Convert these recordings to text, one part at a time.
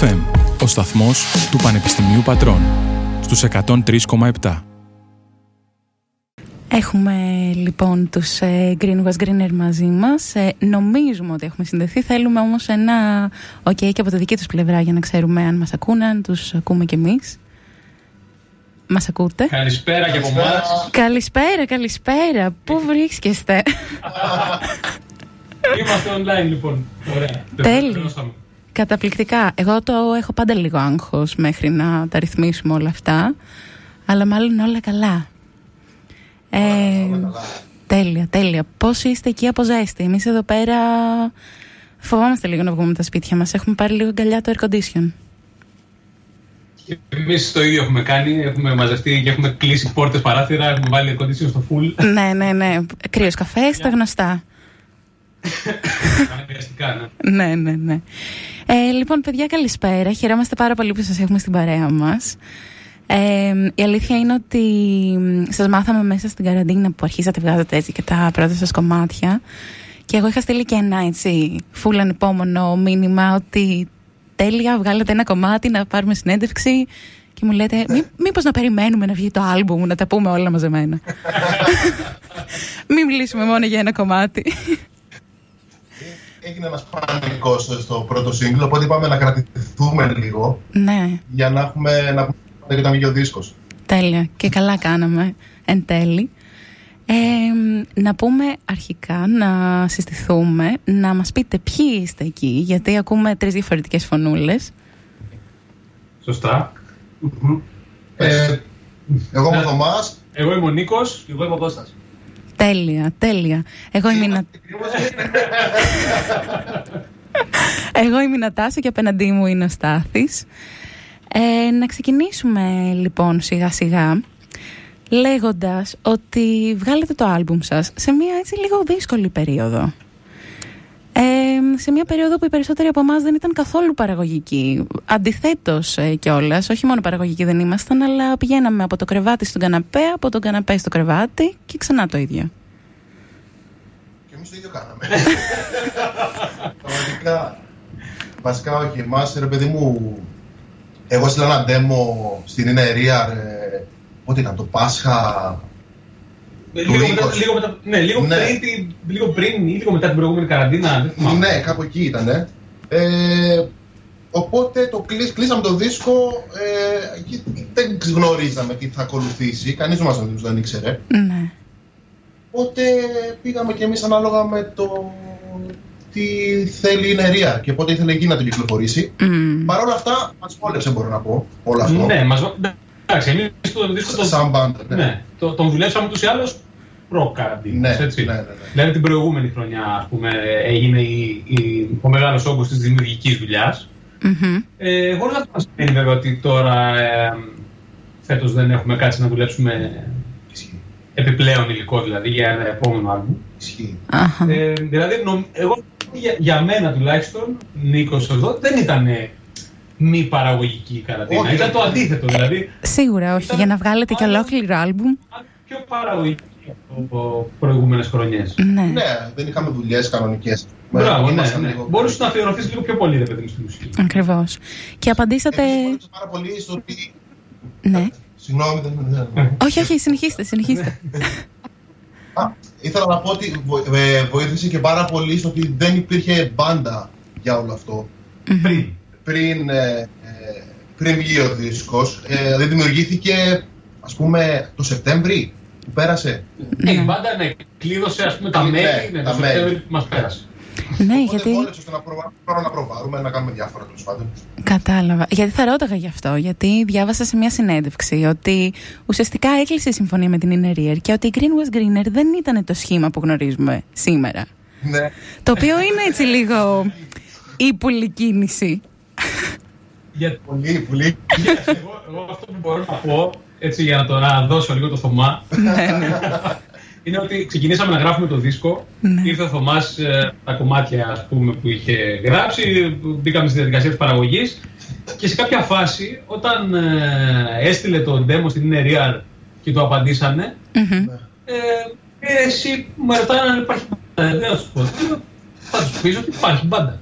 FM, ο σταθμός του Πανεπιστημίου Πατρών, στους 103,7. Έχουμε λοιπόν τους Greenwas Greeners μαζί μας. Νομίζουμε ότι έχουμε συνδεθεί. Θέλουμε όμως ένα ok και από τη δική τους πλευρά για να ξέρουμε αν μας ακούνε, αν τους ακούμε κι εμείς. Μας ακούτε? Καλησπέρα και από εμάς. Καλησπέρα. Πού βρίσκεστε? Είμαστε online λοιπόν. Ωραία. Τέλειο. Καταπληκτικά. Εγώ το έχω πάντα λίγο άγχος μέχρι να τα ρυθμίσουμε όλα αυτά. Αλλά μάλλον όλα καλά. Τέλεια. Πώς είστε εκεί από ζέστη? Εμείς εδώ πέρα φοβόμαστε λίγο να βγούμε από τα σπίτια μας. Έχουμε πάρει λίγο αγκαλιά το air condition. Εμείς το ίδιο έχουμε κάνει. Έχουμε μαζευτεί και έχουμε κλείσει πόρτες, παράθυρα. Έχουμε βάλει air condition στο full. Ναι. Κρύος καφές, τα γνωστά. Ναι. Λοιπόν, παιδιά, καλησπέρα. Χαιρόμαστε πάρα πολύ που σας έχουμε στην παρέα μας. Η αλήθεια είναι ότι σας μάθαμε μέσα στην καραντίνα που αρχίσατε, βγάζατε έτσι και τα πρώτα σας κομμάτια. Και εγώ είχα στείλει και ένα έτσι φουλ ανυπόμονο μήνυμα ότι τέλεια, βγάλετε ένα κομμάτι να πάρουμε συνέντευξη. Και μου λέτε, μήπως να περιμένουμε να βγει το άλμπουμ, να τα πούμε όλα μαζεμένα? Μην μιλήσουμε μόνο για ένα κομμάτι. Έγινε ένας πανικός στο πρώτο σύγκλο, οπότε είπαμε να κρατηθούμε λίγο, ναι, για να έχουμε να πούμε όταν βγει ο δίσκος. Τέλεια. Και καλά κάναμε εν τέλει. Να πούμε αρχικά, να συστηθούμε, να μας πείτε ποιοι είστε εκεί, γιατί ακούμε τρεις διαφορετικές φωνούλες. Σωστά. Εγώ είμαι ο Θωμάς. Εγώ είμαι ο Νίκος. Εγώ είμαι ο Κώστας. Τέλεια. Εγώ είμαι η Νατάσα και απέναντί μου είναι ο Στάθης. Να ξεκινήσουμε λοιπόν σιγά σιγά λέγοντας ότι βγάλετε το άλμπουμ σας σε μια έτσι λίγο δύσκολη περίοδο. Σε μια περίοδο που οι περισσότεροι από εμάς δεν ήταν καθόλου παραγωγικοί. Αντιθέτως κιόλας, όχι μόνο παραγωγικοί δεν ήμασταν, αλλά πηγαίναμε από το κρεβάτι στον καναπέ, από τον καναπέ στο κρεβάτι και ξανά το ίδιο. Και εμείς το ίδιο κάναμε. Βασικά όχι, εμάς ρε παιδί μου, εγώ στείλα ένα demo στην Inner Ear, ό,τι ήταν, το Πάσχα. Λίγο πριν ή λίγο μετά την προηγούμενη καραντίνα. Ναι, κάπου εκεί ήταν. Οπότε το κλείσαμε το δίσκο. Δεν γνωρίζαμε τι θα ακολουθήσει. Κανείς μας δεν ήξερε. Ναι. Οπότε πήγαμε κι εμείς ανάλογα με το τι θέλει η Νερία και πότε ήθελε εκεί να την κυκλοφορήσει. Παρ' όλα αυτά, μας βόλεψε, μπορώ να πω. Όλο αυτό. Ναι, εντάξει, εμείς το δίσκο τον δουλέψαμε τους ή άλλους προ-καραντίνας, έτσι. Δηλαδή την προηγούμενη χρονιά, ας πούμε, έγινε ο μεγάλος όγκος της δημιουργικής δουλειάς. Εγώ δεν θα σημαίνει βέβαια ότι τώρα φέτος δεν έχουμε κάτι να δουλέψουμε επιπλέον υλικό, δηλαδή για ένα επόμενο άλμπουμ. Δηλαδή, εγώ για μένα τουλάχιστον, Νίκος εδώ, δεν ήταν μη παραγωγική καραντίνα. Ήταν το αντίθετο, δηλαδή. Σίγουρα, όχι. Για να βγάλετε και ολόκληρο άλμπουμ. Πιο παραγωγική από προηγούμενες χρονιές. Ναι, δεν είχαμε δουλειές κανονικές. Μπράβο, ναι. Μπορούσε να αφιερωθείς λίγο πιο πολύ, ρε παιδί μου, στη μουσική. Ακριβώς. Και απαντήσατε. Ευχαριστώ πάρα πολύ στο ότι. Ναι. Συγγνώμη, δεν. Όχι, συνεχίστε. Ήθελα να πω ότι βοήθησε και πάρα πολύ στο ότι δεν υπήρχε μπάντα για όλο αυτό. Πριν βγει ο δίσκος, δηλαδή δημιουργήθηκε, ας πούμε, το Σεπτέμβρη που πέρασε. Η μπάντα κλείδωσε, ας πούμε, τα μέλη το Σεπτέμβρη που μας πέρασε. Ναι, οπότε βόλεψε ώστε να προβάλλουμε, να κάνουμε διάφορα τους πάντων. Κατάλαβα. Γιατί θα ρώταγα γι' αυτό, γιατί διάβασα σε μια συνέντευξη ότι ουσιαστικά έκλεισε η συμφωνία με την Inner Ear και ότι η Greenwas Greener δεν ήταν το σχήμα που γνωρίζουμε σήμερα. Ναι. Το οποίο είναι έτσι λίγο ύπουλη κίνηση. Πολύ. Εγώ αυτό που μπορώ να πω, έτσι για να το δώσω λίγο το Θωμά, είναι ότι ξεκινήσαμε να γράφουμε το δίσκο, ήρθε ο Θωμάς τα κομμάτια, ας πούμε, που είχε γράψει, μπήκαμε στη διαδικασία της παραγωγής και σε κάποια φάση όταν έστειλε το demo στην Inner Ear και το απαντήσανε, εσύ μου ρωτάνε αν υπάρχει μπάντα, δεν θα σου πω, θα σου πεις ότι υπάρχει μπάντα.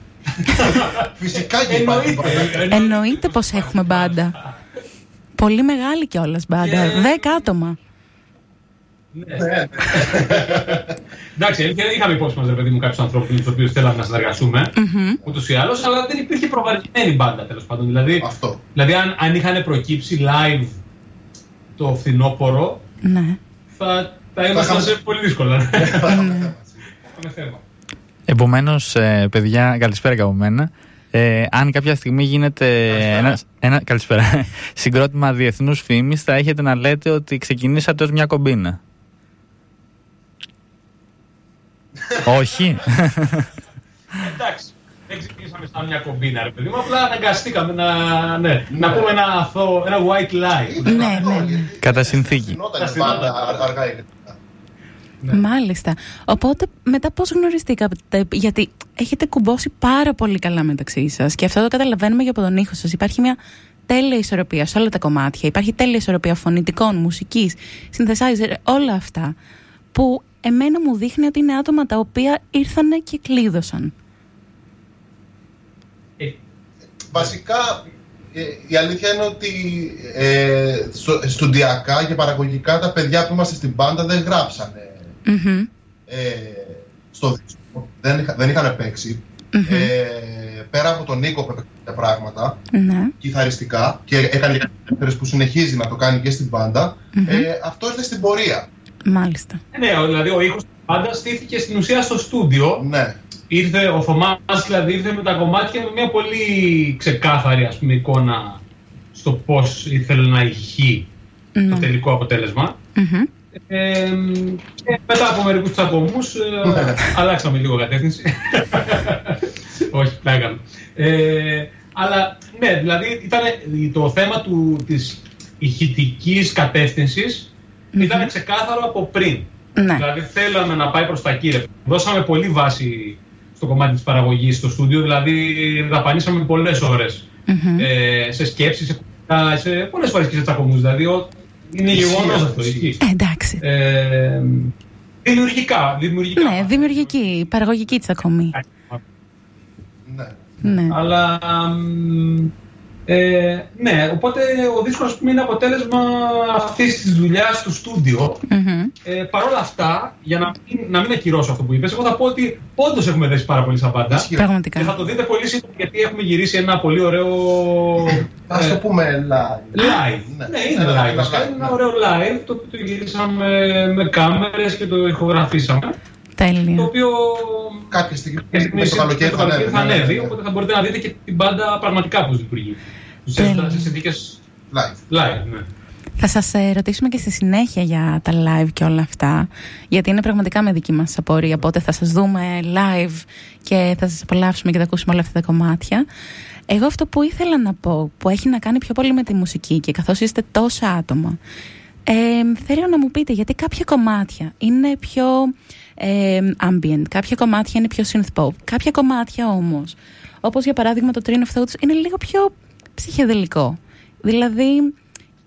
Φυσικά και υπάρχει μπάντα. Εννοείται πως έχουμε μπάντα. Πολύ μεγάλη κιόλας μπάντα. 10 άτομα. Ναι. Εντάξει, είχαμε υπόψη μας, ρε παιδί μου, κάποιους ανθρώπους με τους οποίους θέλαμε να συνεργαστούμε, ούτως ή άλλως, αλλά δεν υπήρχε προβαρισμένη μπάντα, τέλος πάντων. Δηλαδή, αν είχαν προκύψει live το φθινόπωρο, θα ήμασταν πολύ δύσκολα. Επομένως, παιδιά, καλησπέρα και από μένα. Αν κάποια στιγμή γίνεται ένα συγκρότημα διεθνούς φήμης, θα έχετε να λέτε ότι ξεκινήσατε ως μια κομπίνα. Όχι. Εντάξει, δεν ξεκινήσαμε σαν μια κομπίνα, ρε παιδί μου, απλά αναγκαστήκαμε να πούμε ένα white lie. Κατά συνθήκη. Ναι. Μάλιστα. Οπότε μετά πώς γνωριστήκατε, γιατί έχετε κουμπώσει πάρα πολύ καλά μεταξύ σας και αυτό το καταλαβαίνουμε και από τον ήχο σας. Υπάρχει μια τέλεια ισορροπία σε όλα τα κομμάτια. Υπάρχει τέλεια ισορροπία φωνητικών, μουσικής, synthesizer, όλα αυτά που εμένα μου δείχνει ότι είναι άτομα τα οποία ήρθανε και κλείδωσαν. Βασικά η αλήθεια είναι ότι στουντιακά και παραγωγικά τα παιδιά που είμαστε στην μπάντα δεν γράψανε. Στο δίσκο δεν είχαν παίξει. Πέρα από τον Νίκο που έπαιξε τα πράγματα κιθαριστικά και έκανε και ελεύθερες που συνεχίζει να το κάνει και στην μπάντα, αυτό ήρθε στην πορεία. Μάλιστα. Ναι, δηλαδή ο ήχος της μπάντας στήθηκε στην ουσία στο στούντιο. Ναι. Ήρθε ο Θωμάς, δηλαδή ήρθε με τα κομμάτια με μια πολύ ξεκάθαρη, ας πούμε, εικόνα στο πώς ήθελε να ηχεί το τελικό αποτέλεσμα. Και μετά από μερικούς τσακωμούς αλλάξαμε λίγο κατεύθυνση. Όχι, πλάκα. Αλλά ναι, δηλαδή ήταν το θέμα της ηχητικής κατεύθυνσης ήταν ξεκάθαρο από πριν. Δηλαδή θέλαμε να πάει προς τα κύρια. Δώσαμε πολύ βάση στο κομμάτι της παραγωγής στο στούντιο, δηλαδή δαπανίσαμε πολλές ώρες σε σκέψεις, σε κουβέντα, σε πολλές φορές και σε τσακωμούς. Δηλαδή, είναι γεγονός αυτό, εκεί. Εντάξει. Δημιουργικά. Ναι, δημιουργική, παραγωγική τσακωμή. Ναι. Αλλά, ναι, οπότε ο δίσκος είναι αποτέλεσμα αυτής της δουλειάς του στούντιο. Παρ' όλα αυτά, για να μην ακυρώσω αυτό που είπες, εγώ θα πω ότι όντως έχουμε δέσει πάρα πολύ σαν πάντα. Πραγματικά. Και θα το δείτε πολύ σύντομα, γιατί έχουμε γυρίσει ένα πολύ ωραίο... Ας το πούμε live. Ναι, είναι live. Είναι ένα ωραίο live, το οποίο το γυρίσαμε με κάμερες και το ηχογραφήσαμε. Τέλεια. Το οποίο κάποια στιγμή στο καλοκαίρι θα ανέβει, οπότε θα μπορείτε να δείτε και την πάντα πραγματικά πώς λειτουργεί. Σε συνθήκες live, ναι. Θα σας ρωτήσουμε και στη συνέχεια για τα live και όλα αυτά, γιατί είναι πραγματικά με δική μας απορία, οπότε θα σας δούμε live και θα σας απολαύσουμε και θα ακούσουμε όλα αυτά τα κομμάτια. Εγώ αυτό που ήθελα να πω, που έχει να κάνει πιο πολύ με τη μουσική και καθώς είστε τόσα άτομα, θέλω να μου πείτε γιατί κάποια κομμάτια είναι πιο ambient, κάποια κομμάτια είναι πιο synth pop, κάποια κομμάτια όμως, όπως για παράδειγμα το Train of Thoughts, είναι λίγο πιο ψυχεδελικό. Δηλαδή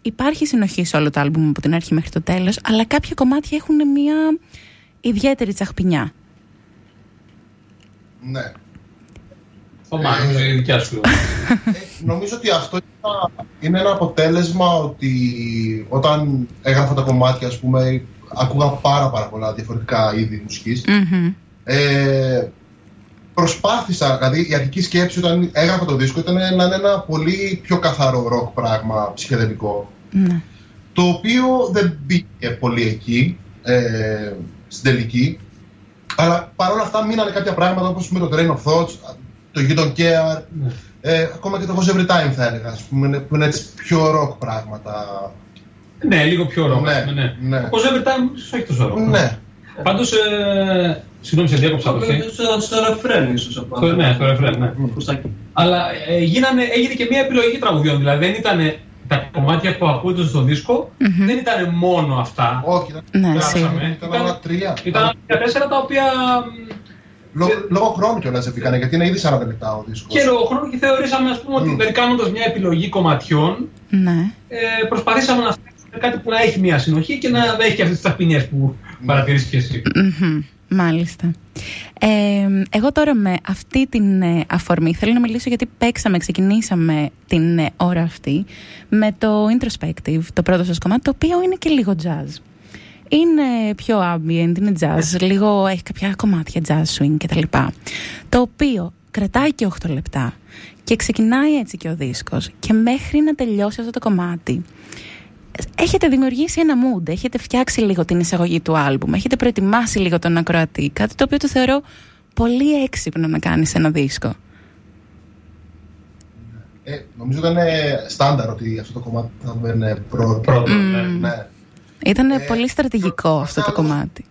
υπάρχει συνοχή σε όλο το άλμπουμ από την αρχή μέχρι το τέλος, αλλά κάποια κομμάτια έχουν μια ιδιαίτερη τσαχπινιά. Ναι. Νομίζω ότι αυτό είναι ένα αποτέλεσμα ότι όταν έγραφα τα κομμάτια, ας πούμε, ακούγα πάρα πολλά διαφορετικά είδη μουσικής. Προσπάθησα, δηλαδή η αρχική σκέψη όταν έγραφα το δίσκο ήταν να είναι ένα πολύ πιο καθαρό ροκ πράγμα, ψυχεδελικό, το οποίο δεν μπήκε πολύ εκεί στην τελική, αλλά παρόλα αυτά μείνανε κάποια πράγματα, όπως με το Train of Thoughts, το You Don't Care, ακόμα και το Cause Every Time θα έλεγα, που είναι έτσι πιο ροκ πράγματα. Ναι, λίγο πιο ροκ. Το Cause Every Time όχι τόσο ροκ. Πάντως, συγγνώμη, σε διάκοψα από αυτή. Στο ρεφρέν, ίσως από αυτό. Ναι, στο ρεφρέν, ναι. Αλλά έγινε και μια επιλογή τραγουδιών. Δηλαδή, δεν ήταν τα κομμάτια που ακούγονται στο δίσκο, δεν ήταν μόνο αυτά. Όχι, ήταν άλλα τρία. Ήταν 3-4 τα οποία. Λόγω χρόνου κιόλας έπικανε, γιατί είναι ήδη 40 λεπτά ο δίσκος. Και λόγω χρόνου και θεωρήσαμε, ας πούμε, ότι κάνοντας μια επιλογή κομματιών, προσπαθήσαμε να φτιάξουμε κάτι που να έχει μια συνοχή και να έχει και αυτές τις ταπεινές που παρατηρήσεις και εσύ. Μάλιστα. Εγώ τώρα με αυτή την αφορμή θέλω να μιλήσω, γιατί ξεκινήσαμε την ώρα αυτή με το Introspective, το πρώτο σας κομμάτι, το οποίο είναι και λίγο jazz. Είναι πιο ambient, είναι jazz, λίγο έχει κάποια κομμάτια jazz swing κτλ. Το οποίο κρατάει και 8 λεπτά και ξεκινάει έτσι και ο δίσκος, και μέχρι να τελειώσει αυτό το κομμάτι έχετε δημιουργήσει ένα mood, έχετε φτιάξει λίγο την εισαγωγή του άλμπουμ, έχετε προετοιμάσει λίγο τον ακροατή, κάτι το οποίο το θεωρώ πολύ έξυπνο να κάνει σε ένα δίσκο. Νομίζω ήταν στάνταρ ότι αυτό το κομμάτι θα μπαίνει πρώτο. Ναι. Ήταν πολύ στρατηγικό αυτό το κομμάτι.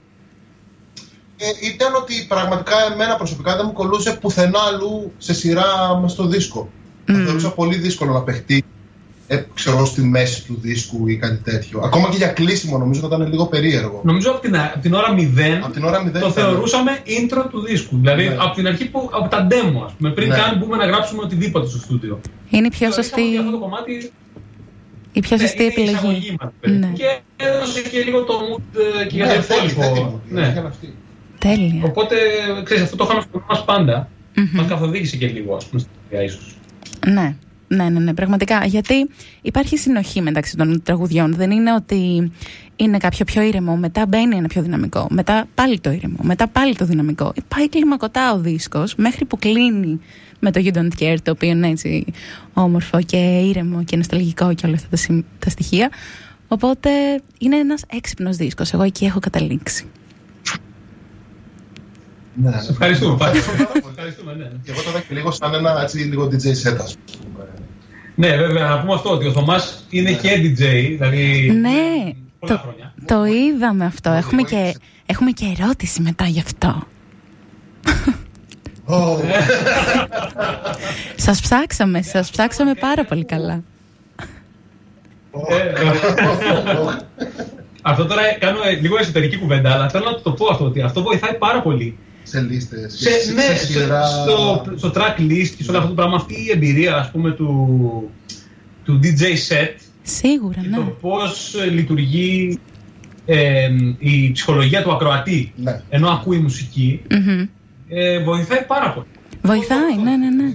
Ήταν ότι πραγματικά εμένα προσωπικά δεν μου κολούσε πουθενά αλλού σε σειρά μες στο δίσκο. Θα θεωρούσα πολύ δύσκολο να παιχτεί ξέρω στη μέση του δίσκου ή κάτι τέτοιο. Ακόμα και για κλείσιμο νομίζω θα ήταν λίγο περίεργο. Νομίζω από την ώρα 0 το θεωρούσαμε intro του δίσκου. Δηλαδή από την αρχή, από τα demo, ας πούμε, πριν καν μπούμε να γράψουμε οτιδήποτε στο στούντιο. Είναι η πιο σωστή. Η πιο σωστή επιλογή. Ναι. Και έδωσε και λίγο το mood και για το υπόλοιπο. Τέλεια. Οπότε ξέρεις, αυτό το είχαμε στο μας πάντα. Μας καθοδήγησε και λίγο, ας πούμε, στην ιδέα ίσως. Ναι. Ναι, πραγματικά. Γιατί υπάρχει συνοχή μεταξύ των τραγουδιών. Δεν είναι ότι είναι κάποιο πιο ήρεμο, μετά μπαίνει ένα πιο δυναμικό, μετά πάλι το ήρεμο, μετά πάλι το δυναμικό. Πάει κλιμακωτά ο δίσκος μέχρι που κλείνει με το You Don't Care, το οποίο είναι έτσι όμορφο και ήρεμο και νοσταλγικό και όλα αυτά τα στοιχεία. Οπότε είναι ένας έξυπνος δίσκος. Εγώ εκεί έχω καταλήξει. Ναι, ευχαριστούμε πάρα πολύ. Και εγώ τώρα και λίγο σαν ένα DJ set, ας πούμε. Ναι, βέβαια, να πούμε αυτό ότι ο Θωμάς είναι και DJ, δηλαδή. Ναι, το είδαμε αυτό. Έχουμε και ερώτηση μετά γι' αυτό. Σας ψάξαμε πάρα πολύ καλά. Αυτό τώρα κάνω λίγο εσωτερική κουβέντα, αλλά θέλω να το πω αυτό, ότι αυτό βοηθάει πάρα πολύ. Σε λίστες, σε σειρά. Στο track list και σε όλο αυτό το πράγμα, αυτή η εμπειρία, ας πούμε, του DJ set. Σίγουρα, και ναι. Το πώς λειτουργεί η ψυχολογία του ακροατή, ναι, ενώ ακούει μουσική, βοηθάει πάρα πολύ. Βοηθάει, ναι.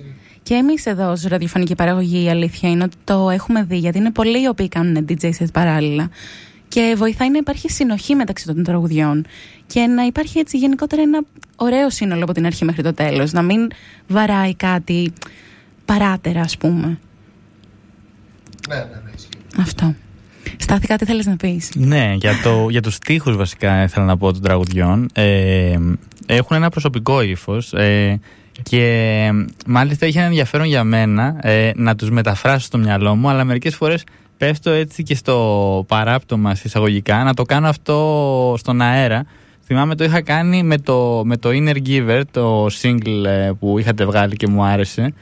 Και εμείς εδώ ως ραδιοφωνική παραγωγή, η αλήθεια είναι ότι το έχουμε δει, γιατί είναι πολλοί οι οποίοι κάνουν DJ set παράλληλα. Και βοηθάει να υπάρχει συνοχή μεταξύ των τραγουδιών και να υπάρχει έτσι γενικότερα ένα ωραίο σύνολο από την αρχή μέχρι το τέλος. Να μην βαράει κάτι παράτερα, ας πούμε. Ναι. Αυτό. Στάθη, κάτι θέλεις να πεις? Ναι, για τους στίχους βασικά ήθελα να πω των τραγουδιών. Έχουν ένα προσωπικό ύφος. Και μάλιστα είχε ένα ενδιαφέρον για μένα να τους μεταφράσω στο μυαλό μου, αλλά μερικές φορές πέφτω έτσι και στο παράπτωμα εισαγωγικά να το κάνω αυτό στον αέρα. Θυμάμαι το είχα κάνει με το Inner Giver, το single που είχατε βγάλει και μου άρεσε,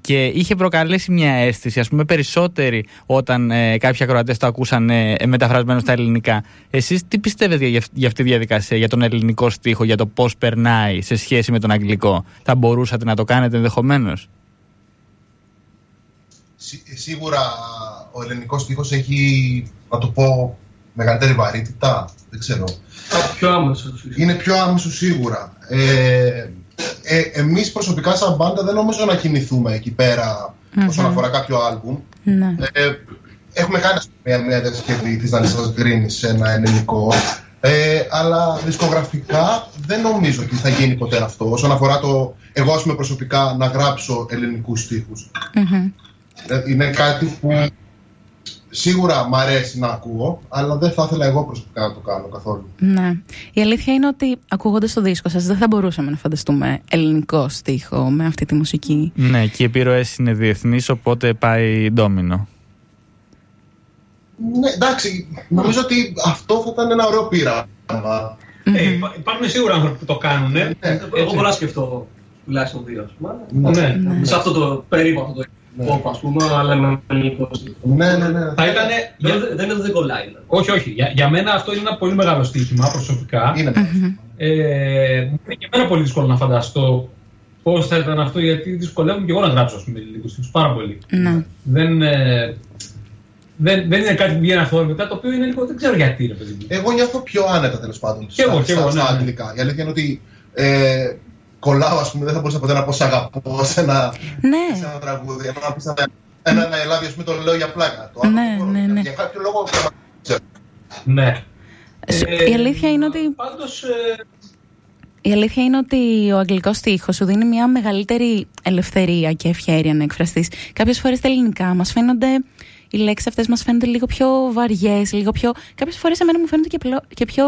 και είχε προκαλέσει μια αίσθηση, ας πούμε, περισσότερη όταν κάποιοι ακροατές το ακούσαν μεταφρασμένο στα ελληνικά. Εσείς τι πιστεύετε για αυτή τη διαδικασία, για τον ελληνικό στίχο, για το πώς περνάει σε σχέση με τον αγγλικό? Θα μπορούσατε να το κάνετε ενδεχομένως? Σίγουρα ο ελληνικός στίχος έχει, να το πω, μεγαλύτερη βαρύτητα, δεν ξέρω. Πιο άμεσο. Είναι πιο άμεσο σίγουρα. Εμείς προσωπικά σαν μπάντα δεν νομίζω να κινηθούμε εκεί πέρα όσον αφορά κάποιο άλμπουμ. Έχουμε κάνει μια διασκευή της Νατάσας Γκρίνης σε ένα ελληνικό, αλλά δισκογραφικά δεν νομίζω ότι θα γίνει ποτέ αυτό όσον αφορά το εγώ, ας πούμε, προσωπικά να γράψω ελληνικούς στίχους. Είναι κάτι που σίγουρα μ' αρέσει να ακούω, αλλά δεν θα ήθελα εγώ προσωπικά να το κάνω καθόλου. Ναι. Η αλήθεια είναι ότι ακούγοντας το δίσκο σας δεν θα μπορούσαμε να φανταστούμε ελληνικό στίχο με αυτή τη μουσική. Ναι, και οι επιρροές είναι διεθνείς, οπότε πάει ντόμινο. Ναι, εντάξει. Νομίζω ότι αυτό θα ήταν ένα ωραίο πείραμα. Υπάρχουν σίγουρα άνθρωποι που το κάνουν. Εγώ μπορώ να σκεφτώ τουλάχιστον δύο, ας πούμε. Σε αυτό το περίπατο το Πόπα, ας πούμε, αλλά με ελληνικό στίχο. Ναι. Θα ήταν. Δεν κολλάει. Όχι. Για μένα αυτό είναι ένα πολύ μεγάλο στοίχημα προσωπικά. Είναι και εμένα πολύ δύσκολο να φανταστώ πώς θα ήταν αυτό, γιατί δυσκολεύομαι και εγώ να γράψω, ας πούμε, ελληνικούς στίχους πάρα πολύ. Ναι. Δεν, Δεν είναι κάτι που βγαίνει αφόρμητα, το οποίο είναι λίγο. Δεν ξέρω γιατί είναι παιδί. Εγώ νιώθω πιο άνετα τέλος πάντων. Και εγώ, στα αγγλικά. Η αλήθεια είναι ότι κολλάω, ας πούμε, δεν θα μπορούσα ποτέ να πω σ' αγαπώ σε ένα τραγούδι. Ένα Ελλάδι, ας πούμε, το λέω για πλάκα. Ναι. Για κάποιο λόγο. Ναι. Η αλήθεια είναι ότι. Πάντως. Η αλήθεια είναι ότι ο αγγλικός στίχος σου δίνει μια μεγαλύτερη ελευθερία και ευχέρεια να εκφραστείς. Κάποιες φορές τα ελληνικά μας φαίνονται. Οι λέξεις αυτές μας φαίνονται λίγο πιο βαριές, λίγο πιο. Κάποιες φορές εμένα μου φαίνονται και πιο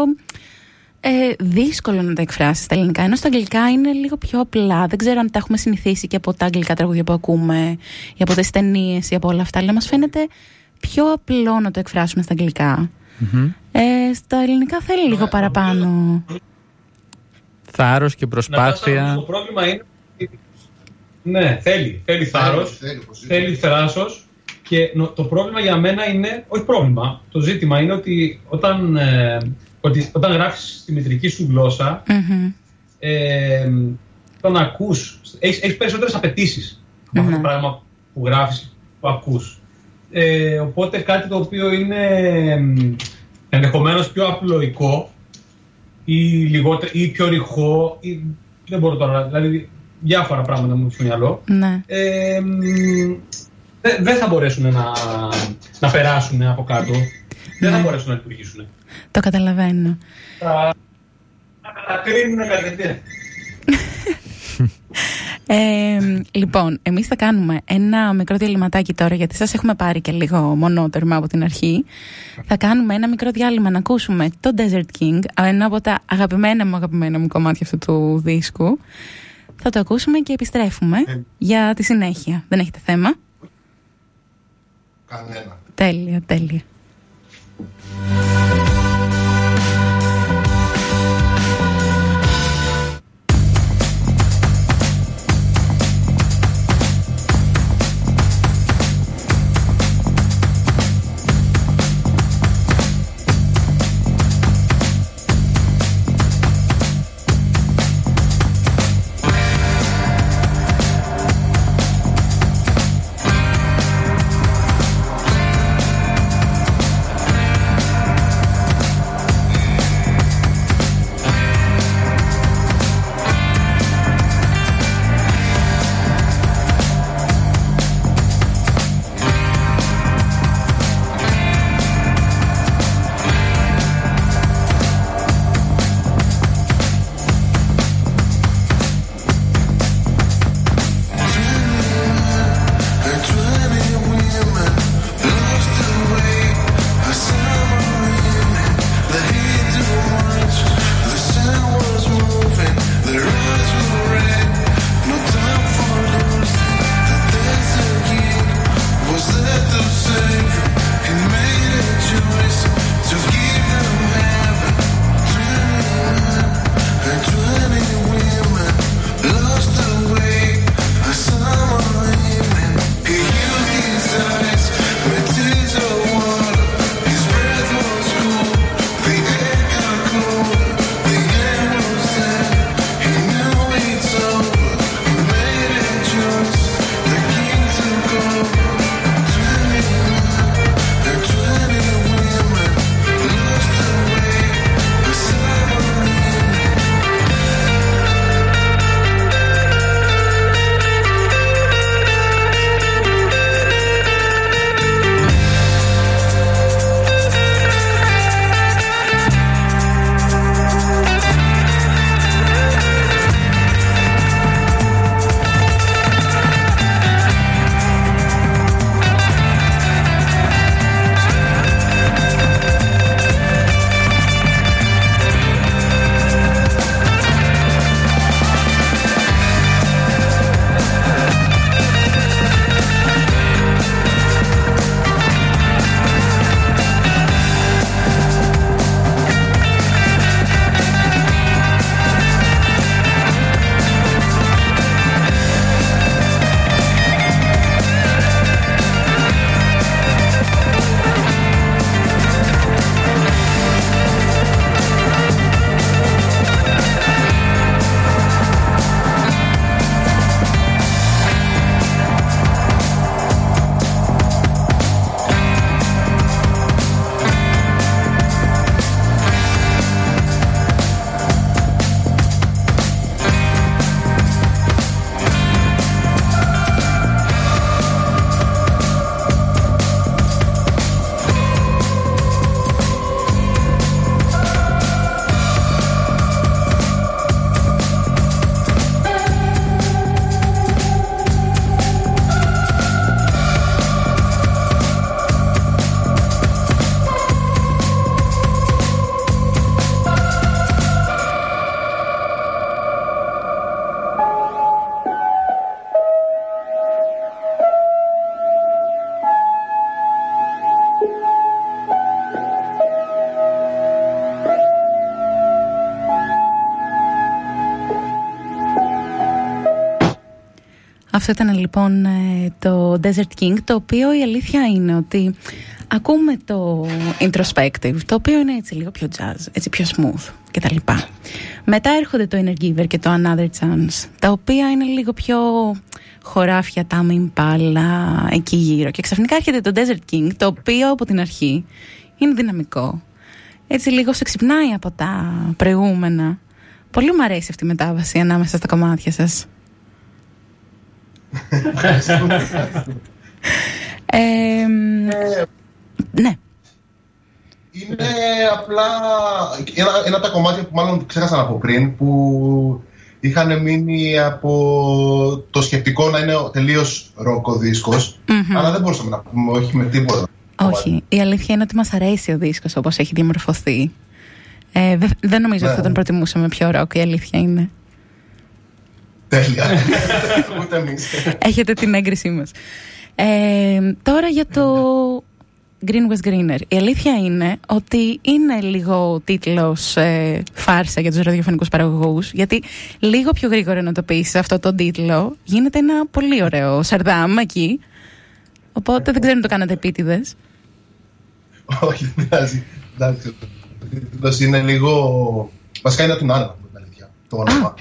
δύσκολο να τα εκφράσεις τα ελληνικά. Ενώ στα αγγλικά είναι λίγο πιο απλά. Δεν ξέρω αν τα έχουμε συνηθίσει και από τα αγγλικά τραγούδια που ακούμε, ή από τις ταινίες, ή από όλα αυτά. Αλλά μας φαίνεται πιο απλό να το εκφράσουμε στα αγγλικά. Mm-hmm. Στα ελληνικά θέλει λίγο παραπάνω. Θάρρος και προσπάθεια. Το πρόβλημα είναι. Ναι, θέλει θάρρος, θέλει θράσος. Και το πρόβλημα για μένα είναι, όχι πρόβλημα, το ζήτημα είναι ότι όταν γράφεις τη μητρική σου γλώσσα, mm-hmm. Όταν ακούς, έχεις περισσότερες απαιτήσεις mm-hmm. από αυτό το πράγμα που γράφεις, που ακούς. Οπότε κάτι το οποίο είναι ενδεχομένως πιο απλοϊκό ή πιο ρηχό, ή, δεν μπορώ τώρα, δηλαδή διάφορα πράγματα μου στο μυαλό. Mm-hmm. Δεν θα μπορέσουν να περάσουν από κάτω. Δεν θα μπορέσουν να λειτουργήσουν. Το καταλαβαίνω. Θα κατακρίνουν κατευθείαν. Λοιπόν, εμείς θα κάνουμε ένα μικρό διαλυματάκι τώρα, γιατί σας έχουμε πάρει και λίγο μονότερμα από την αρχή. Θα κάνουμε ένα μικρό διάλειμμα να ακούσουμε το Desert King, ένα από τα αγαπημένα μου κομμάτια αυτού του δίσκου. Θα το ακούσουμε και επιστρέφουμε για τη συνέχεια. Δεν έχετε θέμα? Κανένα. Τέλεια. Αυτό ήταν λοιπόν το Desert King, το οποίο η αλήθεια είναι ότι ακούμε το introspective, το οποίο είναι έτσι λίγο πιο jazz, έτσι πιο smooth κτλ. Μετά έρχονται το Inner Giver και το Another Chance, τα οποία είναι λίγο πιο χωράφια, Tame Impala, εκεί γύρω. Και ξαφνικά έρχεται το Desert King, το οποίο από την αρχή είναι δυναμικό. Έτσι λίγο σε ξυπνάει από τα προηγούμενα. Πολύ μου αρέσει αυτή η μετάβαση ανάμεσα στα κομμάτια σας. Ναι. Είναι απλά ένα από τα κομμάτια που μάλλον ξέχασα να πω πριν, που είχαν μείνει από το σκεπτικό να είναι τελείως ροκ ο δίσκος, αλλά δεν μπορούσαμε να πούμε όχι με τίποτα. Όχι, η αλήθεια είναι ότι μας αρέσει ο δίσκος όπως έχει διαμορφωθεί. Δεν νομίζω ότι θα τον προτιμούσαμε πιο ροκ, η αλήθεια είναι. Τέλεια. Ούτε εμείς. Έχετε την έγκρισή μας. Τώρα για το Greenwas Greener. Η αλήθεια είναι ότι είναι λίγο τίτλος φάρσα για τους ραδιοφωνικούς παραγωγούς, γιατί λίγο πιο γρήγορα να το πεις αυτό το τίτλο γίνεται ένα πολύ ωραίο σαρδάμ εκεί. Οπότε δεν ξέρω αν το κάνατε επίτηδες. Όχι, δεν πειράζει. Εντάξει, το τίτλος είναι λίγο... Βασικά είναι από την Άννα, το όνομα.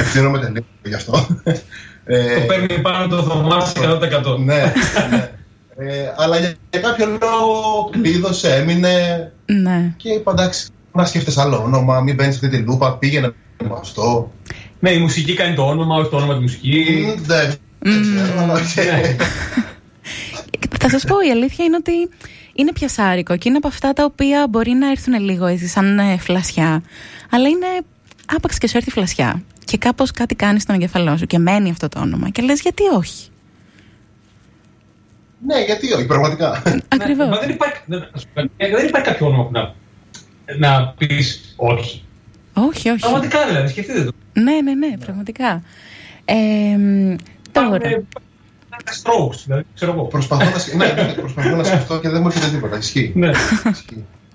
Ευθύνομαι τελείως γι' αυτό. Το παίρνει πάνω το Θωμάς 100%. Ναι, ναι. Αλλά για κάποιο λόγο κλείδωσε, έμεινε. Ναι. Και είπα εντάξει, να σκέφτεσαι άλλο όνομα, μην μπαίνεις αυτή τη λούπα, πήγαινε με αυτό. Ναι, η μουσική κάνει το όνομα, όχι το όνομα τη μουσική. Θα σας πω, η αλήθεια είναι ότι είναι πιασάρικο και είναι από αυτά τα οποία μπορεί να έρθουν λίγο έτσι σαν φλασιά, αλλά είναι άπαξ και σου έρθει φλασιά και κάπως κάτι κάνει στον εγκεφαλό σου και μένει αυτό το όνομα και λες γιατί όχι. Ναι, γιατί όχι, πραγματικά. Ακριβώς. Μα δεν υπάρχει κάποιο όνομα που να πεις όχι. Όχι, όχι. Πραγματικά δηλαδή, σκεφτείτε το. Ναι, ναι, ναι, πραγματικά. Τώρα... Strokes, δηλαδή, ξέρω εγώ. Προσπαθώ να σκεφτώ και δεν μου έρχεται τίποτα. Ισχύει.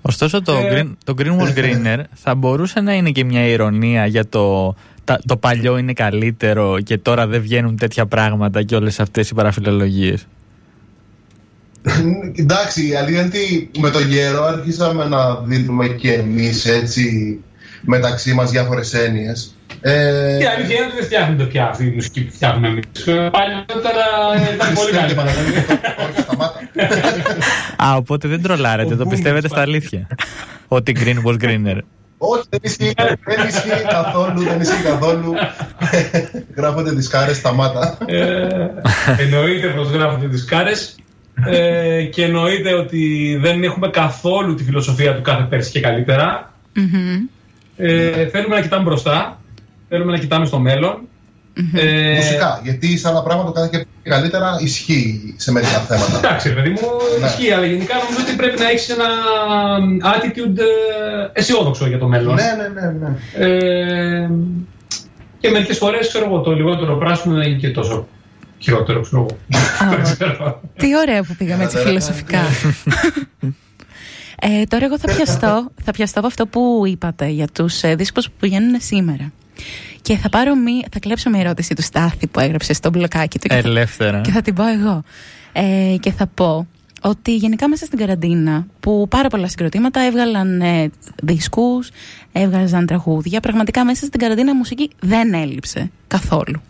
Ωστόσο, το Greenwas Greener θα μπορούσε να είναι και μια ειρωνία για το παλιό είναι καλύτερο και τώρα δεν βγαίνουν τέτοια πράγματα και όλες αυτές οι παραφιλολογίες. Εντάξει, η αλήθεια είναι ότι με το γέρο αρχίσαμε να δίνουμε και εμείς έτσι μεταξύ μας διάφορες έννοιες. Η αλήθεια είναι ότι δεν φτιάχνονται πια αυτή η μουσική που φτιάχνουμε εμείς. Παλιότερα ήταν πολύ καλή. Α, οπότε δεν τρολάρετε, το πιστεύετε στα αλήθεια. Ότι Greenwas Greener. Όχι, δεν ισχύει καθόλου, δεν ισχύει καθόλου. Γράφονται δισκάρες, σταμάτα. Εννοείται πως γράφονται δισκάρες. Και εννοείται ότι δεν έχουμε καθόλου τη φιλοσοφία του κάθε πέρσι και καλύτερα. Θέλουμε να κοιτάμε μπροστά, θέλουμε να κοιτάμε στο μέλλον. Μουσικά, γιατί σε άλλα πράγματα το κάθε και καλύτερα ισχύει σε μερικά θέματα. Εντάξει, παιδί μου, ισχύει, αλλά γενικά νομίζω ότι πρέπει να έχεις ένα attitude αισιόδοξο για το μέλλον. Ναι, ναι, ναι. Και μερικές φορές, ξέρω εγώ, το λιγότερο πράσινο δεν είναι και τόσο χειρότερο, ξέρω εγώ. Τι ωραία που πήγαμε έτσι φιλοσοφικά. Τώρα εγώ θα πιαστώ από αυτό που είπατε για τους δίσκους που πηγαίνουν σήμερα. Και θα κλέψω μια ερώτηση του Στάθη που έγραψε στο μπλοκάκι του. Ελεύθερα. Και θα την πω εγώ. Και θα πω ότι γενικά μέσα στην καραντίνα που πάρα πολλά συγκροτήματα έβγαλαν δίσκους, έβγαζαν τραγούδια, πραγματικά μέσα στην καραντίνα μουσική δεν έλειψε καθόλου.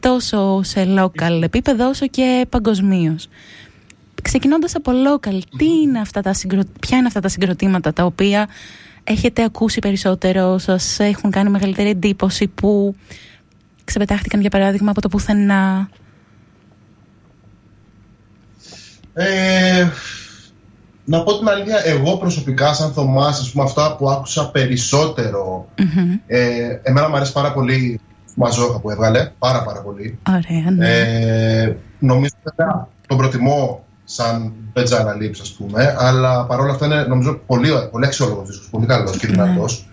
Τόσο σε local επίπεδο όσο και παγκοσμίως. Ξεκινώντας από local, ποια είναι αυτά τα συγκροτήματα τα οποία έχετε ακούσει περισσότερο, σας έχουν κάνει μεγαλύτερη εντύπωση, που ξεπετάχτηκαν για παράδειγμα από το πουθενά? Να πω την αλήθεια, εγώ προσωπικά σαν Θωμάς, ας πούμε, αυτά που άκουσα περισσότερο, εμένα μου αρέσει πάρα πολύ Masóka που έβγαλε, πάρα πολύ. Ωραία, ναι. Νομίζω ότι τον προτιμώ σαν πετζάνα λήψη, ας πούμε, αλλά παρόλα αυτά είναι νομίζω πολύ αξιόλογος δίσκος, πολύ καλός και δυνατός.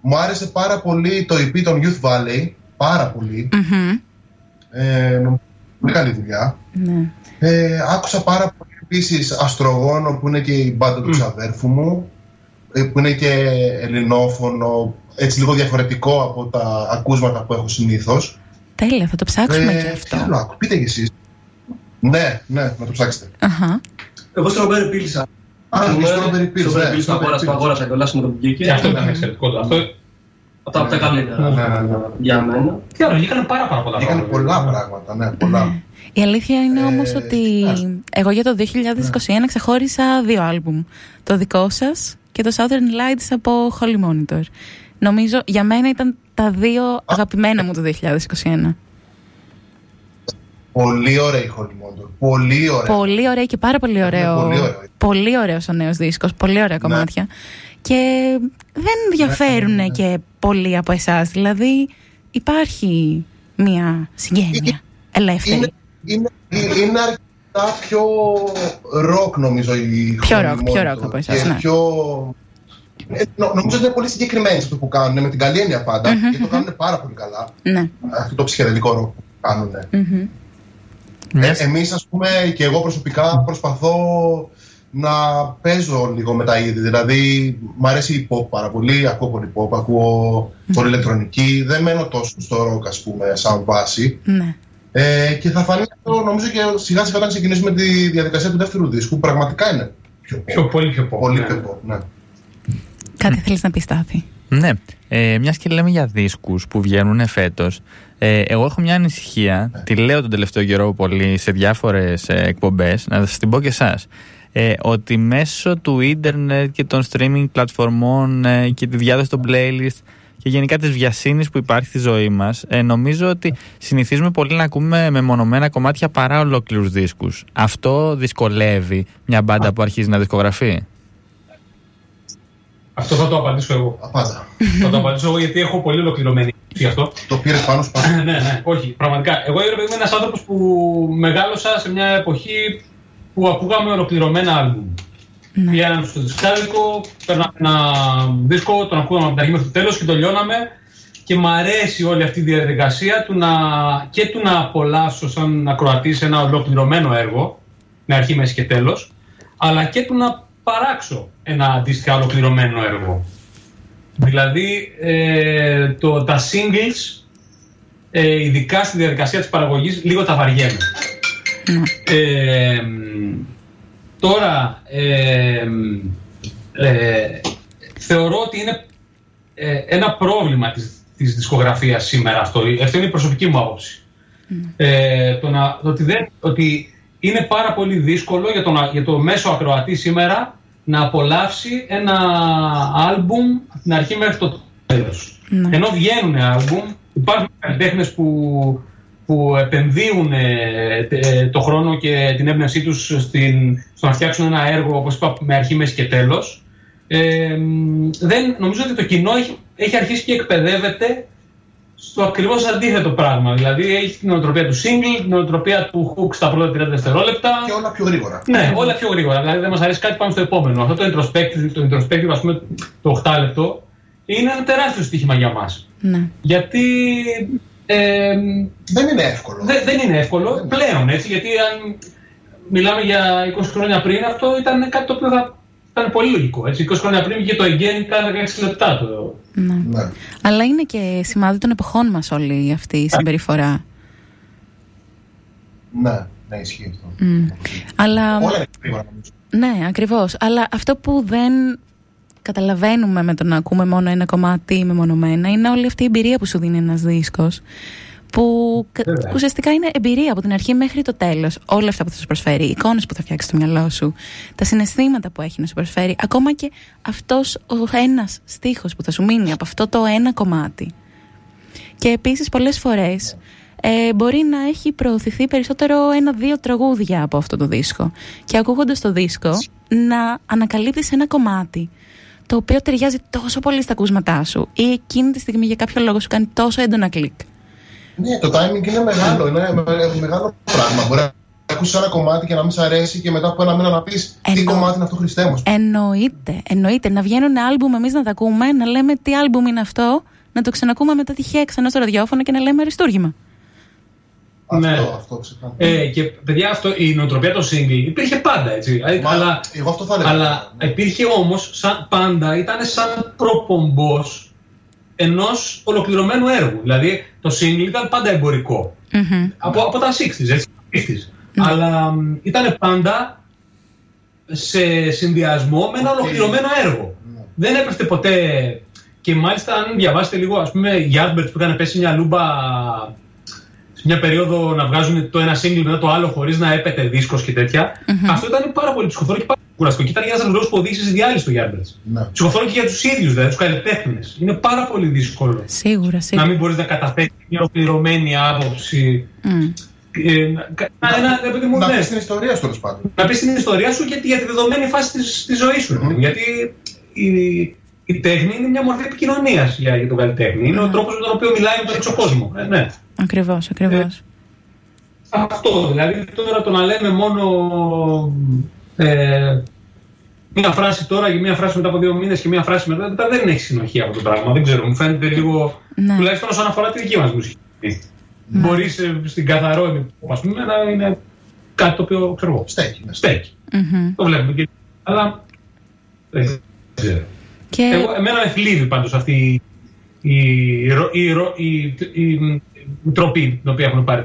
Μου άρεσε πάρα πολύ το EP των Youth Valley, πάρα πολύ. Νομίζω πολύ καλή δουλειά. Άκουσα πάρα πολύ επίσης Astrogóno, που είναι και η μπάντα του ξαδέρφου μου, που είναι και ελληνόφωνο, έτσι λίγο διαφορετικό από τα ακούσματα που έχω συνήθως. Τέλεια, θα το ψάξουμε και αυτό. Θέλω να ακούω, πείτε κι εσείς. Ναι, ναι, να το ψάξετε. Αχα. Εγώ στο Ρομπέρ πήλησα. Αγόρασα και όλα μου βγήκε. Αυτό ήταν εξαιρετικό. Αυτό από τα καλύτερα για μένα. Τι άλλο, βγήκανε πάρα πολλά πράγματα. Βγήκανε πολλά πράγματα, ναι, πολλά. Η αλήθεια είναι όμως ότι εγώ για το 2021 ξεχώρισα δύο άλμπουμ. Το δικό σας και το Southern Lights από Holy Monitor. Νομίζω για μένα ήταν τα δύο αγαπημένα μου το 2021. Πολύ ωραία η Holy Monitor. Πολύ ωραία. Πολύ ωραία και πάρα πολύ ωραίο. Πολύ ωραίος ο νέος δίσκος. Πολύ ωραία κομμάτια. Ναι. Και δεν διαφέρουν και πολλοί από εσάς. Δηλαδή υπάρχει μια συγγένεια ελεύθερη. Είναι αρκετά πιο ροκ, νομίζω, η Holy Monitor. Πιο ροκ από εσάς, ναι. Νομίζω ότι είναι πολύ συγκεκριμένοι αυτό που κάνουν, με την καλή έννοια πάντα, και το κάνουν πάρα πολύ καλά. Ναι. Αυτό το ψυχεδελικό ροκ που κάνουν. Εμείς, ας πούμε, και εγώ προσωπικά προσπαθώ να παίζω λίγο με τα είδη. Δηλαδή, μου αρέσει η pop πάρα πολύ, ακούω πολύ pop, ακούω πολύ ηλεκτρονική. Δεν μένω τόσο στο ροκ, ας πούμε, σαν βάση. Ναι. Και θα φανεί αυτό, νομίζω, και σιγά σιγά όταν ξεκινήσουμε τη διαδικασία του δεύτερου δίσκου, πραγματικά είναι πιο pop. Ναι. Κάτι θέλεις να πεις, Στάθη? Ναι, μιας και λέμε για δίσκους που βγαίνουν φέτος, εγώ έχω μια ανησυχία, τη λέω τον τελευταίο καιρό πολύ σε διάφορες εκπομπές, να σας την πω και εσάς, ότι μέσω του ίντερνετ και των streaming πλατφορμών και τη διάδοση των playlist και γενικά της βιασύνης που υπάρχει στη ζωή μας, νομίζω ότι συνηθίζουμε πολύ να ακούμε μεμονωμένα κομμάτια παρά ολόκληρους δίσκους. Αυτό δυσκολεύει μια μπάντα που αρχίζει να δισκογραφεί? Αυτό θα το απαντήσω εγώ. Θα το απαντήσω εγώ, γιατί έχω πολύ ολοκληρωμένη γι' αυτό. Το πήρε πάνω σου πάνω. Ναι, όχι, πραγματικά. Εγώ είμαι ένας άνθρωπος που μεγάλωσα σε μια εποχή που ακούγαμε ολοκληρωμένα άλμπουμ. Πήγαμε στο δισκάδικο, παίρναμε ένα δίσκο, τον ακούγαμε από την αρχή μέχρι το τέλος και το λιώναμε. Και μ' αρέσει όλη αυτή η διαδικασία του να απολαύσω σαν ακροατής ένα ολοκληρωμένο έργο, με αρχή, μέση και τέλος, αλλά και του να παράξω ένα αντίστοιχα ολοκληρωμένο έργο. Δηλαδή, τα singles, ειδικά στη διαδικασία της παραγωγής, λίγο τα βαριέμαι. Τώρα, θεωρώ ότι είναι ένα πρόβλημα της δισκογραφίας σήμερα αυτό. Αυτή είναι η προσωπική μου άποψη. Ότι είναι πάρα πολύ δύσκολο για το μέσο ακροατή σήμερα να απολαύσει ένα άλμπουμ από την αρχή μέχρι το τέλος. Ναι. Ενώ βγαίνουν άλμπουμ, υπάρχουν καλλιτέχνες που επενδύουν το χρόνο και την έμπνευσή τους στο να φτιάξουν ένα έργο, όπως είπα, με αρχή, μέση και τέλος. Νομίζω ότι το κοινό έχει αρχίσει και εκπαιδεύεται στο ακριβώς αντίθετο πράγμα. Δηλαδή έχει την νοοτροπία του single, την νοοτροπία του hook στα πρώτα 30 δευτερόλεπτα. Και όλα πιο γρήγορα. Ναι, όλα πιο γρήγορα. Δηλαδή δεν μας αρέσει κάτι, πάμε στο επόμενο. Αυτό το introspective, ας πούμε, το 8 λεπτό, είναι ένα τεράστιο στοίχημα για μας. Ναι. Γιατί. Δεν είναι εύκολο. Δεν είναι εύκολο πλέον, έτσι. Γιατί αν μιλάμε για 20 χρόνια πριν, αυτό ήταν κάτι το οποίο ήταν πολύ λογικό. Έτσι. 20 χρόνια πριν και το Again ήταν 16 λεπτά το. Ναι. Ναι. Αλλά είναι και σημάδι των εποχών μας όλη αυτή η συμπεριφορά. Ναι, ναι, ισχύει αυτό. Αλλά... Όλα είναι γρήγορα, νομίζω. Ναι, ακριβώς. Αλλά αυτό που δεν καταλαβαίνουμε με το να ακούμε μόνο ένα κομμάτι μεμονωμένα είναι όλη αυτή η εμπειρία που σου δίνει ένας δίσκος. Που ουσιαστικά είναι εμπειρία από την αρχή μέχρι το τέλος. Όλα αυτά που θα σου προσφέρει, οι εικόνες που θα φτιάξει στο μυαλό σου, τα συναισθήματα που έχει να σου προσφέρει, ακόμα και αυτός ο ένας στίχος που θα σου μείνει από αυτό το ένα κομμάτι. Και επίσης πολλές φορές μπορεί να έχει προωθηθεί περισσότερο ένα-δύο τραγούδια από αυτό το δίσκο. Και ακούγοντας το δίσκο, να ανακαλύπτεις ένα κομμάτι το οποίο ταιριάζει τόσο πολύ στα ακούσματά σου ή εκείνη τη στιγμή για κάποιο λόγο σου κάνει τόσο έντονα κλικ. Ναι, το timing είναι μεγάλο, πράγμα. Μπορεί να ακούσεις ένα κομμάτι και να μην σ' αρέσει και μετά από ένα μήνα να πεις τι κομμάτι είναι αυτό, Χριστέ μου. Εννοείται. Να βγαίνουν άλμπουμ, εμείς να τα ακούμε, να λέμε τι άλμπουμ είναι αυτό, να το ξανακούμε μετά τυχαία ξανά στο ραδιόφωνο και να λέμε αριστούργημα. Ναι. Αυτό ψυχα. Και παιδιά, η νοοτροπία των single υπήρχε πάντα, έτσι. Εγώ αυτό θα έλεγα. Αλλά υπήρχε όμως, πάντα ήταν σαν προπομπός ενός ολοκληρωμένου έργου. Δηλαδή, το single ήταν πάντα εμπορικό. Mm-hmm. Από τα 60's, έτσι. Mm-hmm. Αλλά ήταν πάντα σε συνδυασμό με ένα ολοκληρωμένο έργο. Mm-hmm. Δεν έπεφτε ποτέ. Και μάλιστα, αν διαβάσετε λίγο, ας πούμε, οι Yardbirds που είχαν πέσει μια λούμπα σε μια περίοδο να βγάζουν το ένα single μετά το άλλο χωρίς να έπεται δίσκος και τέτοια. Mm-hmm. Αυτό ήταν πάρα πολύ ψυχοφόρο και πάρα πολύ κουραστικό. Και ήταν ένας λόγος που οδήγησε στη διάλυση του Yardbirds. Mm-hmm. Ψυχοφόρο και για τους ίδιους, δηλαδή τους καλλιτέχνες. Είναι πάρα πολύ δύσκολο. Σίγουρα, σίγουρα. Να μην μπορείς να καταφέρεις μια ολοκληρωμένη άποψη. Mm. Να πεις την ιστορία σου, τέλος πάντων. Να πεις την ιστορία σου και για τη δεδομένη φάση της ζωής σου. Mm-hmm. Γιατί η τέχνη είναι μια μορφή επικοινωνίας για τον καλλιτέχνη. Είναι ο τρόπος με τον οποίο μιλάει με τον έξω κόσμο. Ναι. Ακριβώς, ακριβώς. Αυτό. Δηλαδή τώρα το να λέμε μόνο μια φράση τώρα και μια φράση μετά από 2 μήνες και μια φράση μετά δεν έχει συνοχή από το πράγμα. Δεν ξέρω, μου φαίνεται λίγο. Ναι. Τουλάχιστον όσον αφορά τη δική μας μουσική. Ναι. Μπορείς στην καθαρότητα, ας πούμε, να είναι κάτι το οποίο ξέρω εγώ. Στέκει. Mm-hmm. Το βλέπουμε και. Αλλά. Δεν ξέρω. Και... εμένα με θλίβει πάντως αυτή η τροπή την οποία έχουν πάρει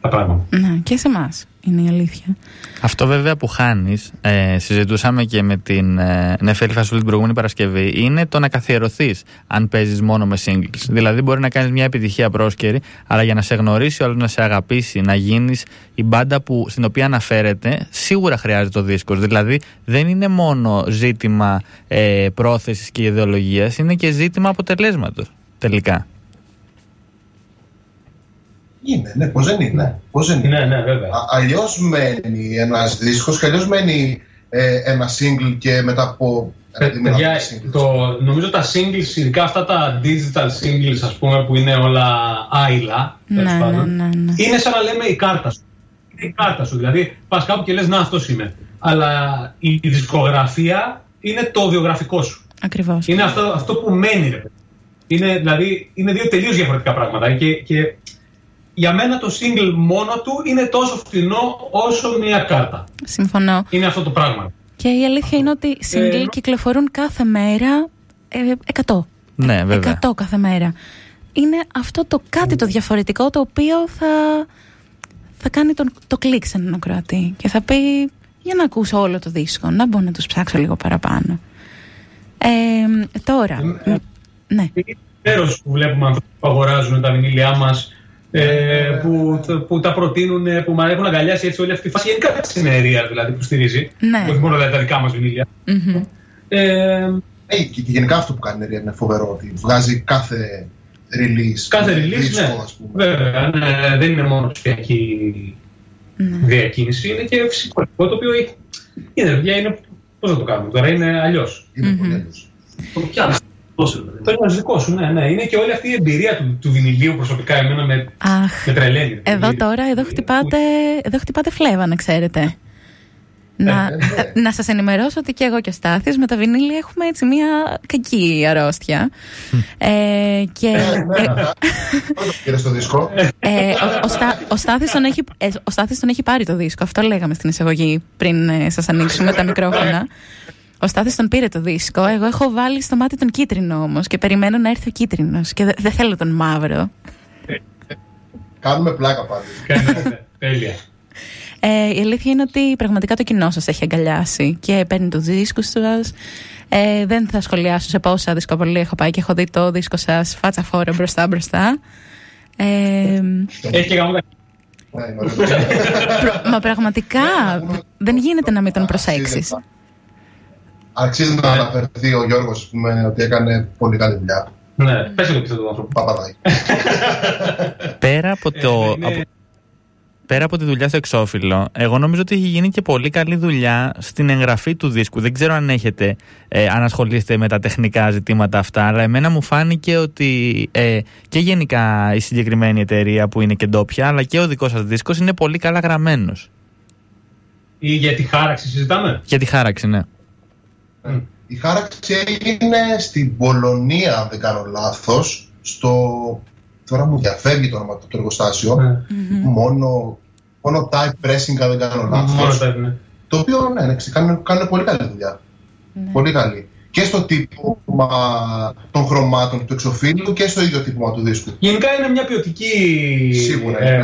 τα πράγματα. Ναι, και σε εμάς είναι η αλήθεια. Αυτό βέβαια που χάνεις, συζητούσαμε και με την Νεφέλη Φασουλή την προηγούμενη Παρασκευή, είναι το να καθιερωθείς αν παίζεις μόνο με singles. Δηλαδή μπορεί να κάνεις μια επιτυχία πρόσκαιρη, αλλά για να σε γνωρίσει ο άλλος, να σε αγαπήσει, να γίνεις η μπάντα στην οποία αναφέρεται, σίγουρα χρειάζεται ο δίσκος. Δηλαδή δεν είναι μόνο ζήτημα πρόθεσης και ιδεολογίας, είναι και ζήτημα αποτελέσματος τελικά. Είναι, ναι, πώς δεν είναι. Ναι, βέβαια. Αλλιώς μένει ένας δίσκος και αλλιώς μένει ένα single και μετά από. Παιδιά, νομίζω τα singles, ειδικά αυτά τα digital singles, ας πούμε, που είναι όλα άειλα. Ναι. Είναι σαν να λέμε η κάρτα σου. Είναι η κάρτα σου. Δηλαδή, πας κάπου και λες, να, αυτός είμαι. Αλλά η δισκογραφία είναι το βιογραφικό σου. Ακριβώς. Είναι αυτό που μένει, ρε. Δηλαδή, είναι 2 τελείως διαφορετικά πράγματα. Και για μένα το single μόνο του είναι τόσο φτηνό όσο μια κάρτα. Συμφωνώ. Είναι αυτό το πράγμα. Και η αλήθεια είναι ότι single κυκλοφορούν κάθε μέρα 100. Ναι, βέβαια. 100 κάθε μέρα. Είναι αυτό το κάτι το διαφορετικό το οποίο θα κάνει το κλικ σε έναν ακροατή. Και θα πει για να ακούσω όλο το δίσκο, να μπορώ να τους ψάξω λίγο παραπάνω. Τώρα. Ναι. Είναι τέρος που βλέπουμε ανθρώπους που αγοράζουν τα βινήλια μας. Που τα προτείνουν, που έχουν αγκαλιάσει έτσι όλη αυτή τη φάση. Γενικά τη συνεργασία δηλαδή που στηρίζει. Ναι. Όχι μόνο τα δικά μας βινίλια. Mm-hmm. Και γενικά αυτό που κάνει η Ρία είναι φοβερό. Ότι βγάζει κάθε release. Κάθε release, ναι. Ας πούμε. Βέβαια, ναι, δεν είναι μόνο ψηφιακή διακίνηση. Είναι και φυσικό το οποίο είναι. Πώς να το κάνουμε τώρα, είναι αλλιώς. Είναι πολύ αλλιώς. Το είναι δικό σου, ναι. Είναι και όλη αυτή η εμπειρία του βινιλίου προσωπικά εμένα με τρελαίνει. Εδώ τώρα, εδώ χτυπάτε φλέβα, να ξέρετε. Να σας ενημερώσω ότι και εγώ και ο Στάθης με τα βινίλια έχουμε έτσι μια κακή αρρώστια. Ο Στάθης τον έχει πάρει το δίσκο. Αυτό λέγαμε στην εισαγωγή πριν σας ανοίξουμε τα μικρόφωνα. Ο Στάθης τον πήρε το δίσκο. Εγώ έχω βάλει στο μάτι τον κίτρινο όμως και περιμένω να έρθει ο κίτρινος. Και δεν θέλω τον μαύρο. Κάνουμε πλάκα πάλι. Τέλεια. Η αλήθεια είναι ότι πραγματικά το κοινό σας έχει αγκαλιάσει και παίρνει τους δίσκους σας. Δεν θα σχολιάσω σε πόσα δισκοπολία έχω πάει και έχω δει το δίσκο σας φάτσα φόρο μπροστά. Έχει και γαμμένα. Μα πραγματικά δεν γίνεται να μην τον προσέξεις. Αξίζει να αναφερθεί ο Γιώργος, πούμε, ότι έκανε πολύ καλή δουλειά. Ναι, πες λίγο πίσω τον άνθρωπο. Παπαδάκι. Πέρα από τη δουλειά στο εξώφυλλο, εγώ νομίζω ότι έχει γίνει και πολύ καλή δουλειά στην εγγραφή του δίσκου. Δεν ξέρω αν έχετε, αν ασχολείστε με τα τεχνικά ζητήματα αυτά, αλλά εμένα μου φάνηκε ότι και γενικά η συγκεκριμένη εταιρεία που είναι και ντόπια, αλλά και ο δικός σας δίσκος είναι πολύ καλά γραμμένος. Ή για τη χάραξη συζητάμε. Για τη χάραξη, ναι. Mm. Η χάραξη έγινε στην Πολωνία, αν δεν κάνω λάθος, τώρα μου διαφεύγει το όνομα του το εργοστάσιο, mm-hmm. μόνο type pressing, αν δεν κάνω λάθος, mm-hmm. Το οποίο, ναι, κάνουν πολύ καλή δουλειά, mm-hmm. πολύ καλή. και στο τύπωμα των χρωμάτων του εξωφύλλου και στο ίδιο τύπωμα του δίσκου. Γενικά είναι μια ποιοτική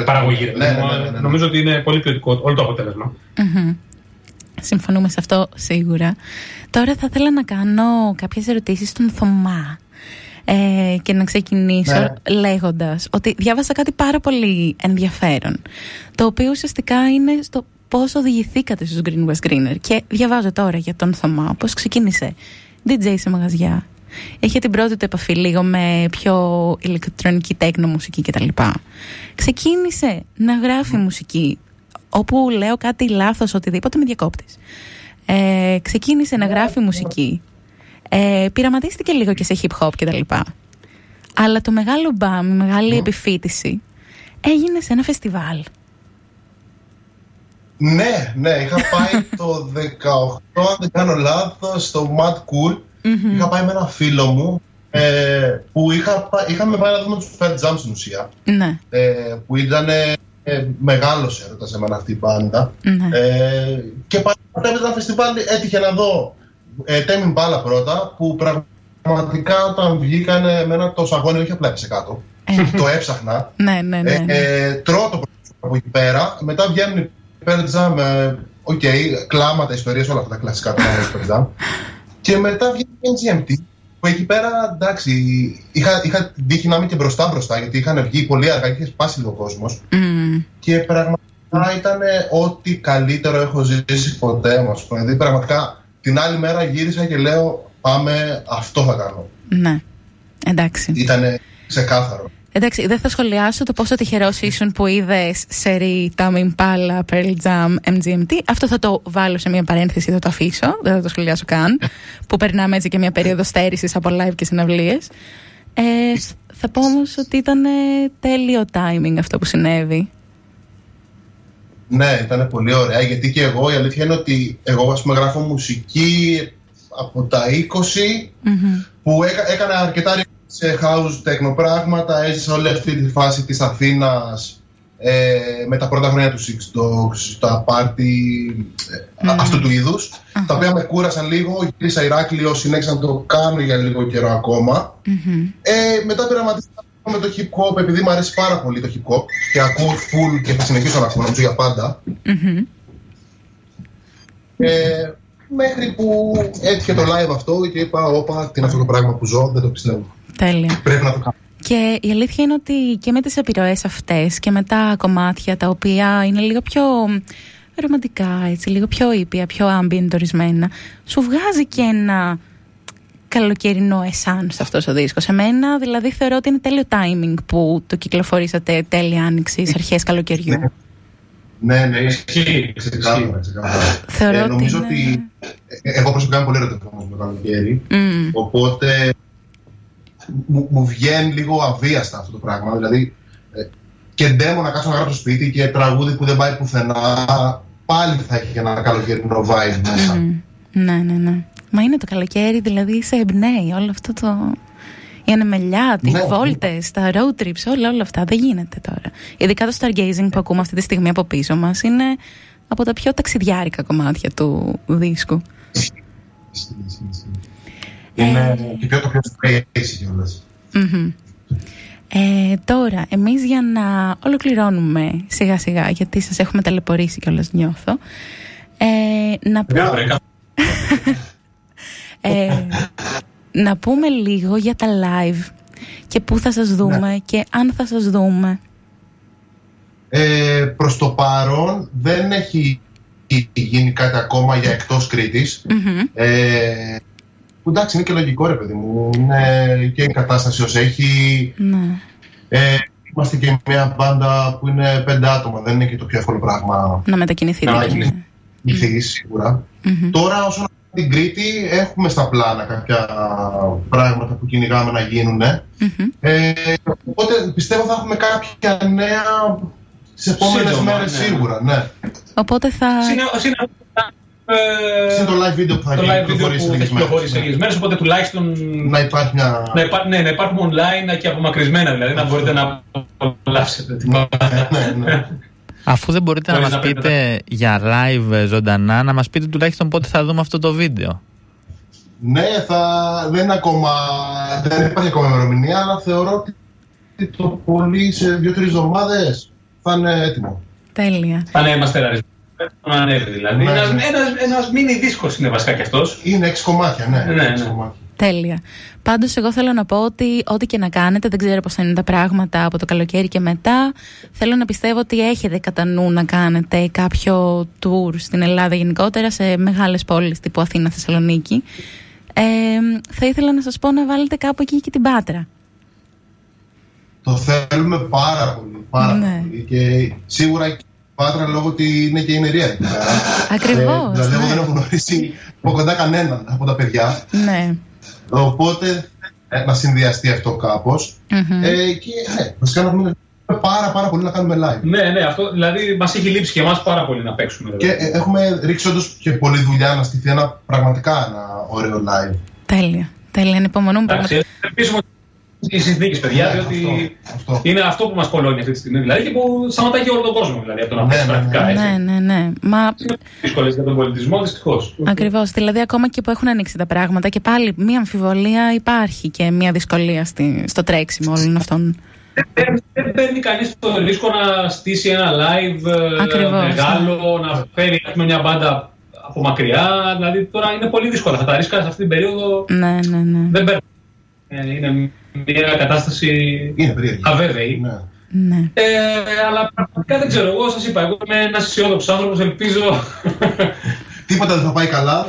παραγωγή. Ναι. Νομίζω ότι είναι πολύ ποιοτικό όλο το αποτέλεσμα. Mm-hmm. Συμφωνούμε σε αυτό σίγουρα. Τώρα θα ήθελα να κάνω κάποιες ερωτήσεις στον Θωμά και να ξεκινήσω λέγοντας ότι διάβασα κάτι πάρα πολύ ενδιαφέρον, το οποίο ουσιαστικά είναι στο πώς οδηγηθήκατε στους Greenwas Greener. Και διαβάζω τώρα για τον Θωμά πώς ξεκίνησε DJ σε μαγαζιά. Είχε την πρώτη του επαφή λίγο με πιο ηλεκτρονική τέκνο μουσική κτλ. Ξεκίνησε να γράφει μουσική, όπου λέω κάτι λάθος, οτιδήποτε με διακόπτης. Ξεκίνησε να γράφει μουσική, πειραματίστηκε λίγο και σε hip hop κτλ. Αλλά το μεγάλο μπαμ, η μεγάλη επιφύτηση έγινε σε ένα φεστιβάλ. Ναι, είχα πάει το 18, αν δεν κάνω λάθος, στο Mad Cool. Mm-hmm. Είχα πάει με ένα φίλο μου που είχαμε πάει να δούμε τους Pearl Jam στην ουσία. Ναι. Που ήταν μεγάλος έρωτας εμένα αυτή η πάντα. Ναι. Και παρακολουθώ ένα φεστιβάλ, έτυχε να δω Tame Impala πρώτα, που πραγματικά όταν βγήκανε εμένα το σαγόνι όχι απλά έπεσε κάτω. Το έψαχνα. Ναι. Τρώω το από εκεί πέρα, μετά βγαίνουν Pearl Jam, οκ, κλάματα, ιστορίες, όλα αυτά τα κλασικά του Pearl Jam. Και μετά βγαίνει MGMT, που εκεί πέρα εντάξει, είχα την τύχη να είμαι και μπροστά, γιατί είχαν βγει πολύ αργά και είχε σπάσει λίγο κόσμος. Και πραγματικά ήταν ό,τι καλύτερο έχω ζήσει ποτέ, μας πω. Δηλαδή, πραγματικά την άλλη μέρα γύρισα και λέω: πάμε, αυτό θα κάνω. Ναι, εντάξει. Ήταν ξεκάθαρο. Εντάξει, δεν θα σχολιάσω το πόσο τυχερός ήσουν που είδες σερί, Tame Impala, Pearl Jam, MGMT. Αυτό θα το βάλω σε μια παρένθεση, θα το αφήσω, δεν θα το σχολιάσω καν. Που περνάμε έτσι και μια περίοδο στέρησης από live και συναυλίες. Θα πω όμως ότι ήταν τέλειο timing αυτό που συνέβη. Ναι, ήταν πολύ ωραία, γιατί και εγώ, η αλήθεια είναι ότι εγώ ας πούμε γράφω μουσική από τα 20, που έκανα αρκετά σε house τεχνοπράγματα, έζησα όλη αυτή τη φάση της Αθήνας με τα πρώτα χρόνια του Six Dogs, τα πάρτι αυτού του είδους, τα οποία με κούρασαν λίγο, γύρισα Ηράκλειο, συνέχισα να το κάνω για λίγο καιρό ακόμα. Μετά πειραματίστηκα με το hip hop, επειδή μου αρέσει πάρα πολύ το hip hop και ακούω full και θα συνεχίσω να ακούω νομίζω για πάντα. Μέχρι που έτυχε το live αυτό και είπα: όπα, τι είναι αυτό το πράγμα που ζω, δεν το πιστεύω. Τέλεια. Πρέπει να το κάνω. Και η αλήθεια είναι ότι και με τις επιρροές αυτές και με τα κομμάτια τα οποία είναι λίγο πιο ρομαντικά, έτσι, λίγο πιο ήπια, πιο ambient ορισμένα, σου βγάζει και ένα καλοκαιρινό εσάν σε αυτός ο δίσκος. Εμένα δηλαδή θεωρώ ότι είναι τέλειο timing που το κυκλοφορήσατε τέλεια άνοιξης, αρχές καλοκαιριού. Ναι, ισχύει. Ξεκάθαρα. Νομίζω ότι εγώ προσωπικά είμαι πολύ ερωτευμένος με το καλοκαίρι, οπότε μου βγαίνει λίγο αβίαστα αυτό το πράγμα. Δηλαδή, και ντέμω να κάτσω να γράψω σπίτι και τραγούδι που δεν πάει πουθενά, πάλι θα έχει ένα καλοκαιρινό vibe μέσα. Ναι. Μα είναι το καλοκαίρι, δηλαδή σε εμπνέει όλο αυτό το. Η ανεμελιά, οι βόλτες, τα road trips, όλα αυτά δεν γίνεται τώρα. Ειδικά το stargazing που ακούμε αυτή τη στιγμή από πίσω μας είναι από τα πιο ταξιδιάρικα κομμάτια του δίσκου. Είναι και πιο το πιο στραγγέζι κιόλας. Τώρα, εμείς για να ολοκληρώνουμε σιγά σιγά, γιατί σας έχουμε ταλαιπωρήσει κιόλας νιώθω, να πω... να πούμε λίγο για τα live και πού θα σας δούμε και αν θα σας δούμε. Προς το παρόν δεν έχει γίνει κάτι ακόμα για εκτός Κρήτης. Εντάξει, είναι και λογικό ρε παιδί μου, είναι και η κατάσταση ως έχει. Είμαστε και μια μπάντα που είναι 5 άτομα, δεν είναι και το πιο εύκολο πράγμα να μετακινηθεί, σίγουρα. Τώρα όσον στην Κρήτη έχουμε στα πλάνα κάποια πράγματα που κυνηγάμε να γίνουν. Οπότε πιστεύω θα έχουμε κάποια νέα τις επόμενες μέρες σίγουρα. Οπότε θα... είναι το live video που θα κυκλοφορήσει σε λίγες μέρες, οπότε τουλάχιστον να υπάρχει μια... να υπάρχουν online και απομακρυσμένα, δηλαδή να μπορείτε να απολαύσετε. Αφού δεν μπορείτε να μας πείτε για live ζωντανά, να μας πείτε τουλάχιστον πότε θα δούμε αυτό το βίντεο. Ναι, δεν υπάρχει ακόμα ημερομηνία, αλλά θεωρώ ότι το πολύ σε 2-3 εβδομάδες θα είναι έτοιμο. Τέλεια. Θα είναι μαστεραρισμένο. Να ανέβει δηλαδή. Ναι. Ένας μίνι δίσκος είναι βασικά κι αυτός. Είναι 6 κομμάτια, ναι. Κομμάτια. Τέλεια. Πάντως, εγώ θέλω να πω ότι ό,τι και να κάνετε, δεν ξέρω πώς θα είναι τα πράγματα από το καλοκαίρι και μετά. Θέλω να πιστεύω ότι έχετε κατά νου να κάνετε κάποιο tour στην Ελλάδα γενικότερα, σε μεγάλες πόλεις τύπου Αθήνα, Θεσσαλονίκη. Θα ήθελα να σας πω να βάλετε κάπου εκεί και την Πάτρα. Το θέλουμε πάρα πολύ. Πάρα πολύ. Και σίγουρα η Πάτρα λόγω ότι είναι και η Ινερία. Ακριβώς. Δηλαδή, εγώ δεν έχω γνωρίσει από κοντά κανέναν από τα παιδιά. Ναι. Οπότε να συνδυαστεί αυτό κάπως. Mm-hmm. Και βασικά να πούμε πάρα πολύ να κάνουμε live. Ναι, αυτό δηλαδή μας έχει λείψει και εμάς πάρα πολύ να παίξουμε. Και έχουμε ρίξει όντως και πολλή δουλειά να στηθεί ένα ωραίο live. Τέλεια, ανυπομονούμε πραγματικά. Ελπίζουμε οι συνθήκες, παιδιά, διότι είναι αυτό που μας κολώνει αυτή τη στιγμή δηλαδή, και που σταματάει και όλο τον κόσμο δηλαδή, από το να παίξει πρακτικά. Ναι. Μα... Είναι δύσκολες για τον πολιτισμό, δυστυχώς. Ακριβώς. Δηλαδή, ακόμα και που έχουν ανοίξει τα πράγματα και πάλι μία αμφιβολία υπάρχει και μία δυσκολία στο τρέξιμο όλων αυτών. Δεν παίρνει κανείς το ρίσκο να στήσει ένα live μεγάλο, να φέρει μια μπάντα από μακριά. Δηλαδή, τώρα είναι πολύ δύσκολα. Θα τα ρίσκα σε αυτή την περίοδο. Ναι. Δεν παίρνει. Είναι μια κατάσταση αβέβαιη. Ναι. Αλλά πραγματικά δεν ξέρω. Εγώ σας είπα, εγώ είμαι ένας αισιόδοξος άνθρωπος, ελπίζω. Τίποτα δεν θα πάει καλά.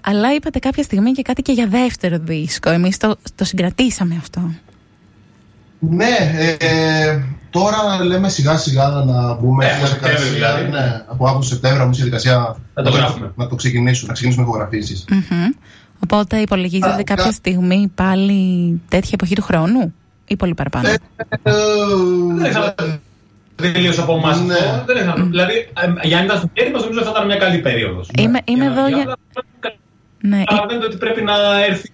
Αλλά είπατε κάποια στιγμή και κάτι και για δεύτερο δίσκο. Εμείς το συγκρατήσαμε αυτό. Ναι, τώρα λέμε σιγά-σιγά να μπούμε δηλαδή. Ναι, από Αύγουστο Σεπτέμβριο μπούμε στη διαδικασία να το ξεκινήσουμε ηχογραφήσεις. Mm-hmm. Οπότε υπολογίζεται κάποια στιγμή πάλι τέτοια εποχή του χρόνου ή πολύ παραπάνω. Τελείως από εμάς αυτό. Δηλαδή, για να ήταν στο χέρι μας, νομίζω θα ήταν μια καλή περίοδος. Είμαι εδώ για... Καταλαβαίνετε ότι πρέπει να έρθει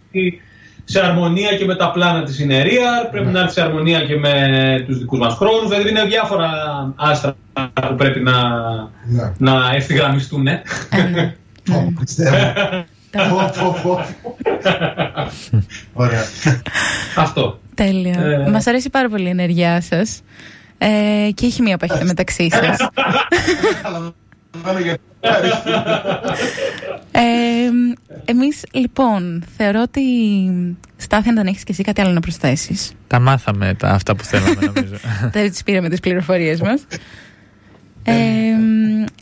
σε αρμονία και με τα πλάνα της Ινερία, πρέπει να έρθει σε αρμονία και με τους δικούς μας χρόνους, δηλαδή είναι διάφορα άστρα που πρέπει να ευθυγραμμιστούν. Ωραία. Αυτό. Τέλεια. Μας αρέσει πάρα πολύ η ενέργειά σας και η χημεία που έχετε μεταξύ σας. Εμείς λοιπόν θεωρώ ότι Στάθη, αν δεν έχεις και εσύ κάτι άλλο να προσθέσεις. Τα μάθαμε αυτά που θέλαμε νομίζω. Δεν τις πήραμε τις πληροφορίες μας.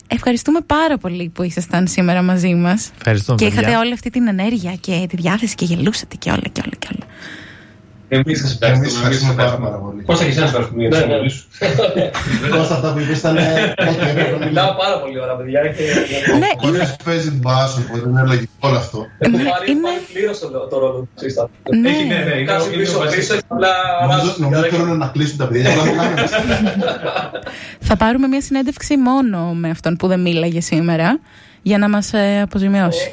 Ευχαριστούμε πάρα πολύ που ήσασταν σήμερα μαζί μας. Ευχαριστούμε, και είχατε όλη αυτή την ενέργεια και τη διάθεση και γελούσατε και όλα. Εμείς σας ευχαριστούμε πάρα πολύ. Πώς θα χεισάς ευχαριστούμε για τις ομιλίες σου. Πώς αυτά που είπες ήταν... Μιλάω πάρα πολύ ώρα, παιδιά. Ο Πολύς παίζει μπάσο, οπότε είναι λογικό όλο αυτό. Πάρει πλήρως το ρόλο του Σύσταθου. Ναι. Κάτσε πίσω, νομίζω θέλουν να κλείσουν τα παιδιά. Θα πάρουμε μια συνέντευξη μόνο με αυτόν που δεν μίλαγε σήμερα, για να μας αποζημιώσει.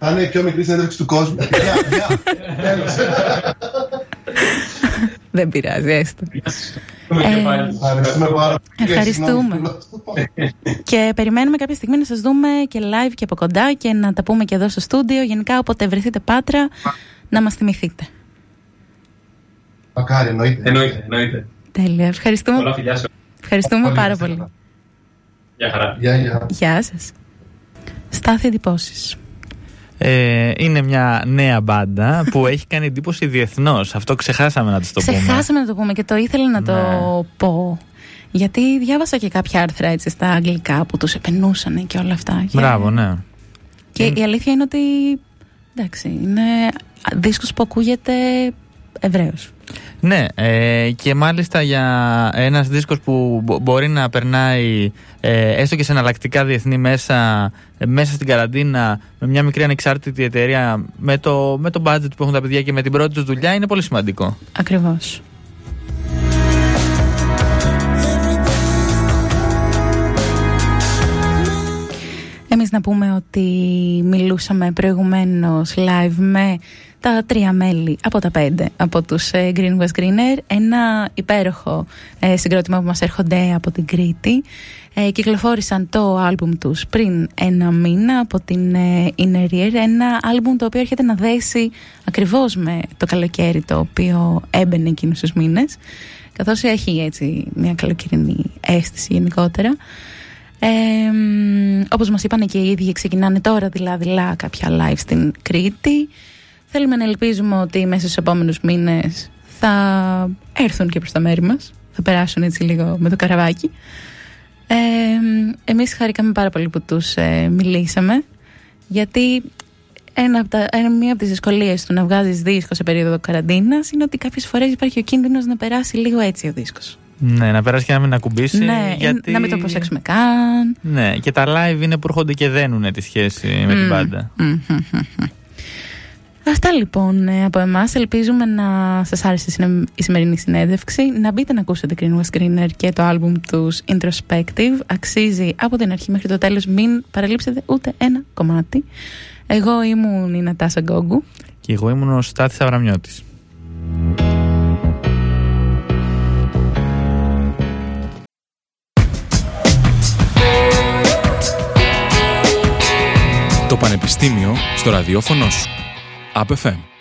Θα είναι η πιο μικρή συνέντευξη του κόσμου. Δεν πειράζει, έστω. Ευχαριστούμε. Και περιμένουμε κάποια στιγμή να σας δούμε και live και από κοντά και να τα πούμε και εδώ στο στούντιο. Γενικά, όποτε βρεθείτε Πάτρα, να μας θυμηθείτε. Μακάρι, εννοείται. Τέλεια. Ευχαριστούμε. Ευχαριστούμε πάρα πολύ. Γεια χαρά. Γεια σας. Στάθη, εντυπώσεις. Είναι μια νέα μπάντα που έχει κάνει εντύπωση διεθνώς. Αυτό ξεχάσαμε να το πούμε. Ξεχάσαμε να το πούμε και το ήθελα να το πω. Γιατί διάβασα και κάποια άρθρα έτσι στα αγγλικά που τους επενούσαν και όλα αυτά. Μπράβο, ναι. Και η αλήθεια είναι ότι εντάξει, είναι δίσκος που ακούγεται ευρέως. Ναι, και μάλιστα για ένας δίσκος που μπορεί να περνάει έστω και σε εναλλακτικά διεθνή μέσα στην καραντίνα με μια μικρή ανεξάρτητη εταιρεία με το budget που έχουν τα παιδιά και με την πρώτη τους δουλειά είναι πολύ σημαντικό. Ακριβώς. Εμείς να πούμε ότι μιλούσαμε προηγουμένως live με τα 3 μέλη από τα 5 από τους Greenwas Greeners, ένα υπέροχο συγκρότημα που μας έρχονται από την Κρήτη. Κυκλοφόρησαν το άλμπουμ τους πριν ένα μήνα από την Inner Ear, ένα άλμπουμ το οποίο έρχεται να δέσει ακριβώς με το καλοκαίρι το οποίο έμπαινε εκείνους τους μήνες, καθώς έχει έτσι μια καλοκαιρινή αίσθηση γενικότερα. Όπως μας είπαν και οι ίδιοι, ξεκινάνε τώρα δειλά-δειλά κάποια live στην Κρήτη. Θέλουμε να ελπίζουμε ότι μέσα στους επόμενους μήνες θα έρθουν και προς τα μέρη μας, θα περάσουν έτσι λίγο με το καραβάκι. Εμείς χαρήκαμε πάρα πολύ που τους μιλήσαμε, γιατί μία από τις δυσκολίες του να βγάζεις δίσκο σε περίοδο καραντίνας είναι ότι κάποιες φορές υπάρχει ο κίνδυνος να περάσει λίγο έτσι ο δίσκος. Ναι, να περάσει και να μην ακουμπήσει. Ναι, γιατί... να μην το προσέξουμε καν. Ναι, και τα live είναι που έρχονται και δένουνε τη σχέση με την πάντα. Αυτά λοιπόν από εμάς. Ελπίζουμε να σας άρεσε η σημερινή συνέντευξη. Να μπείτε να ακούσετε Greenwas Greener και το άλμπουμ τους Introspective. Αξίζει από την αρχή μέχρι το τέλος. Μην παραλείψετε ούτε ένα κομμάτι. Εγώ ήμουν η Νατάσα Γκόγκου. Και εγώ ήμουν ο Στάθης Αβραμιώτης. Το Πανεπιστήμιο στο ραδιόφωνο σου. APFM.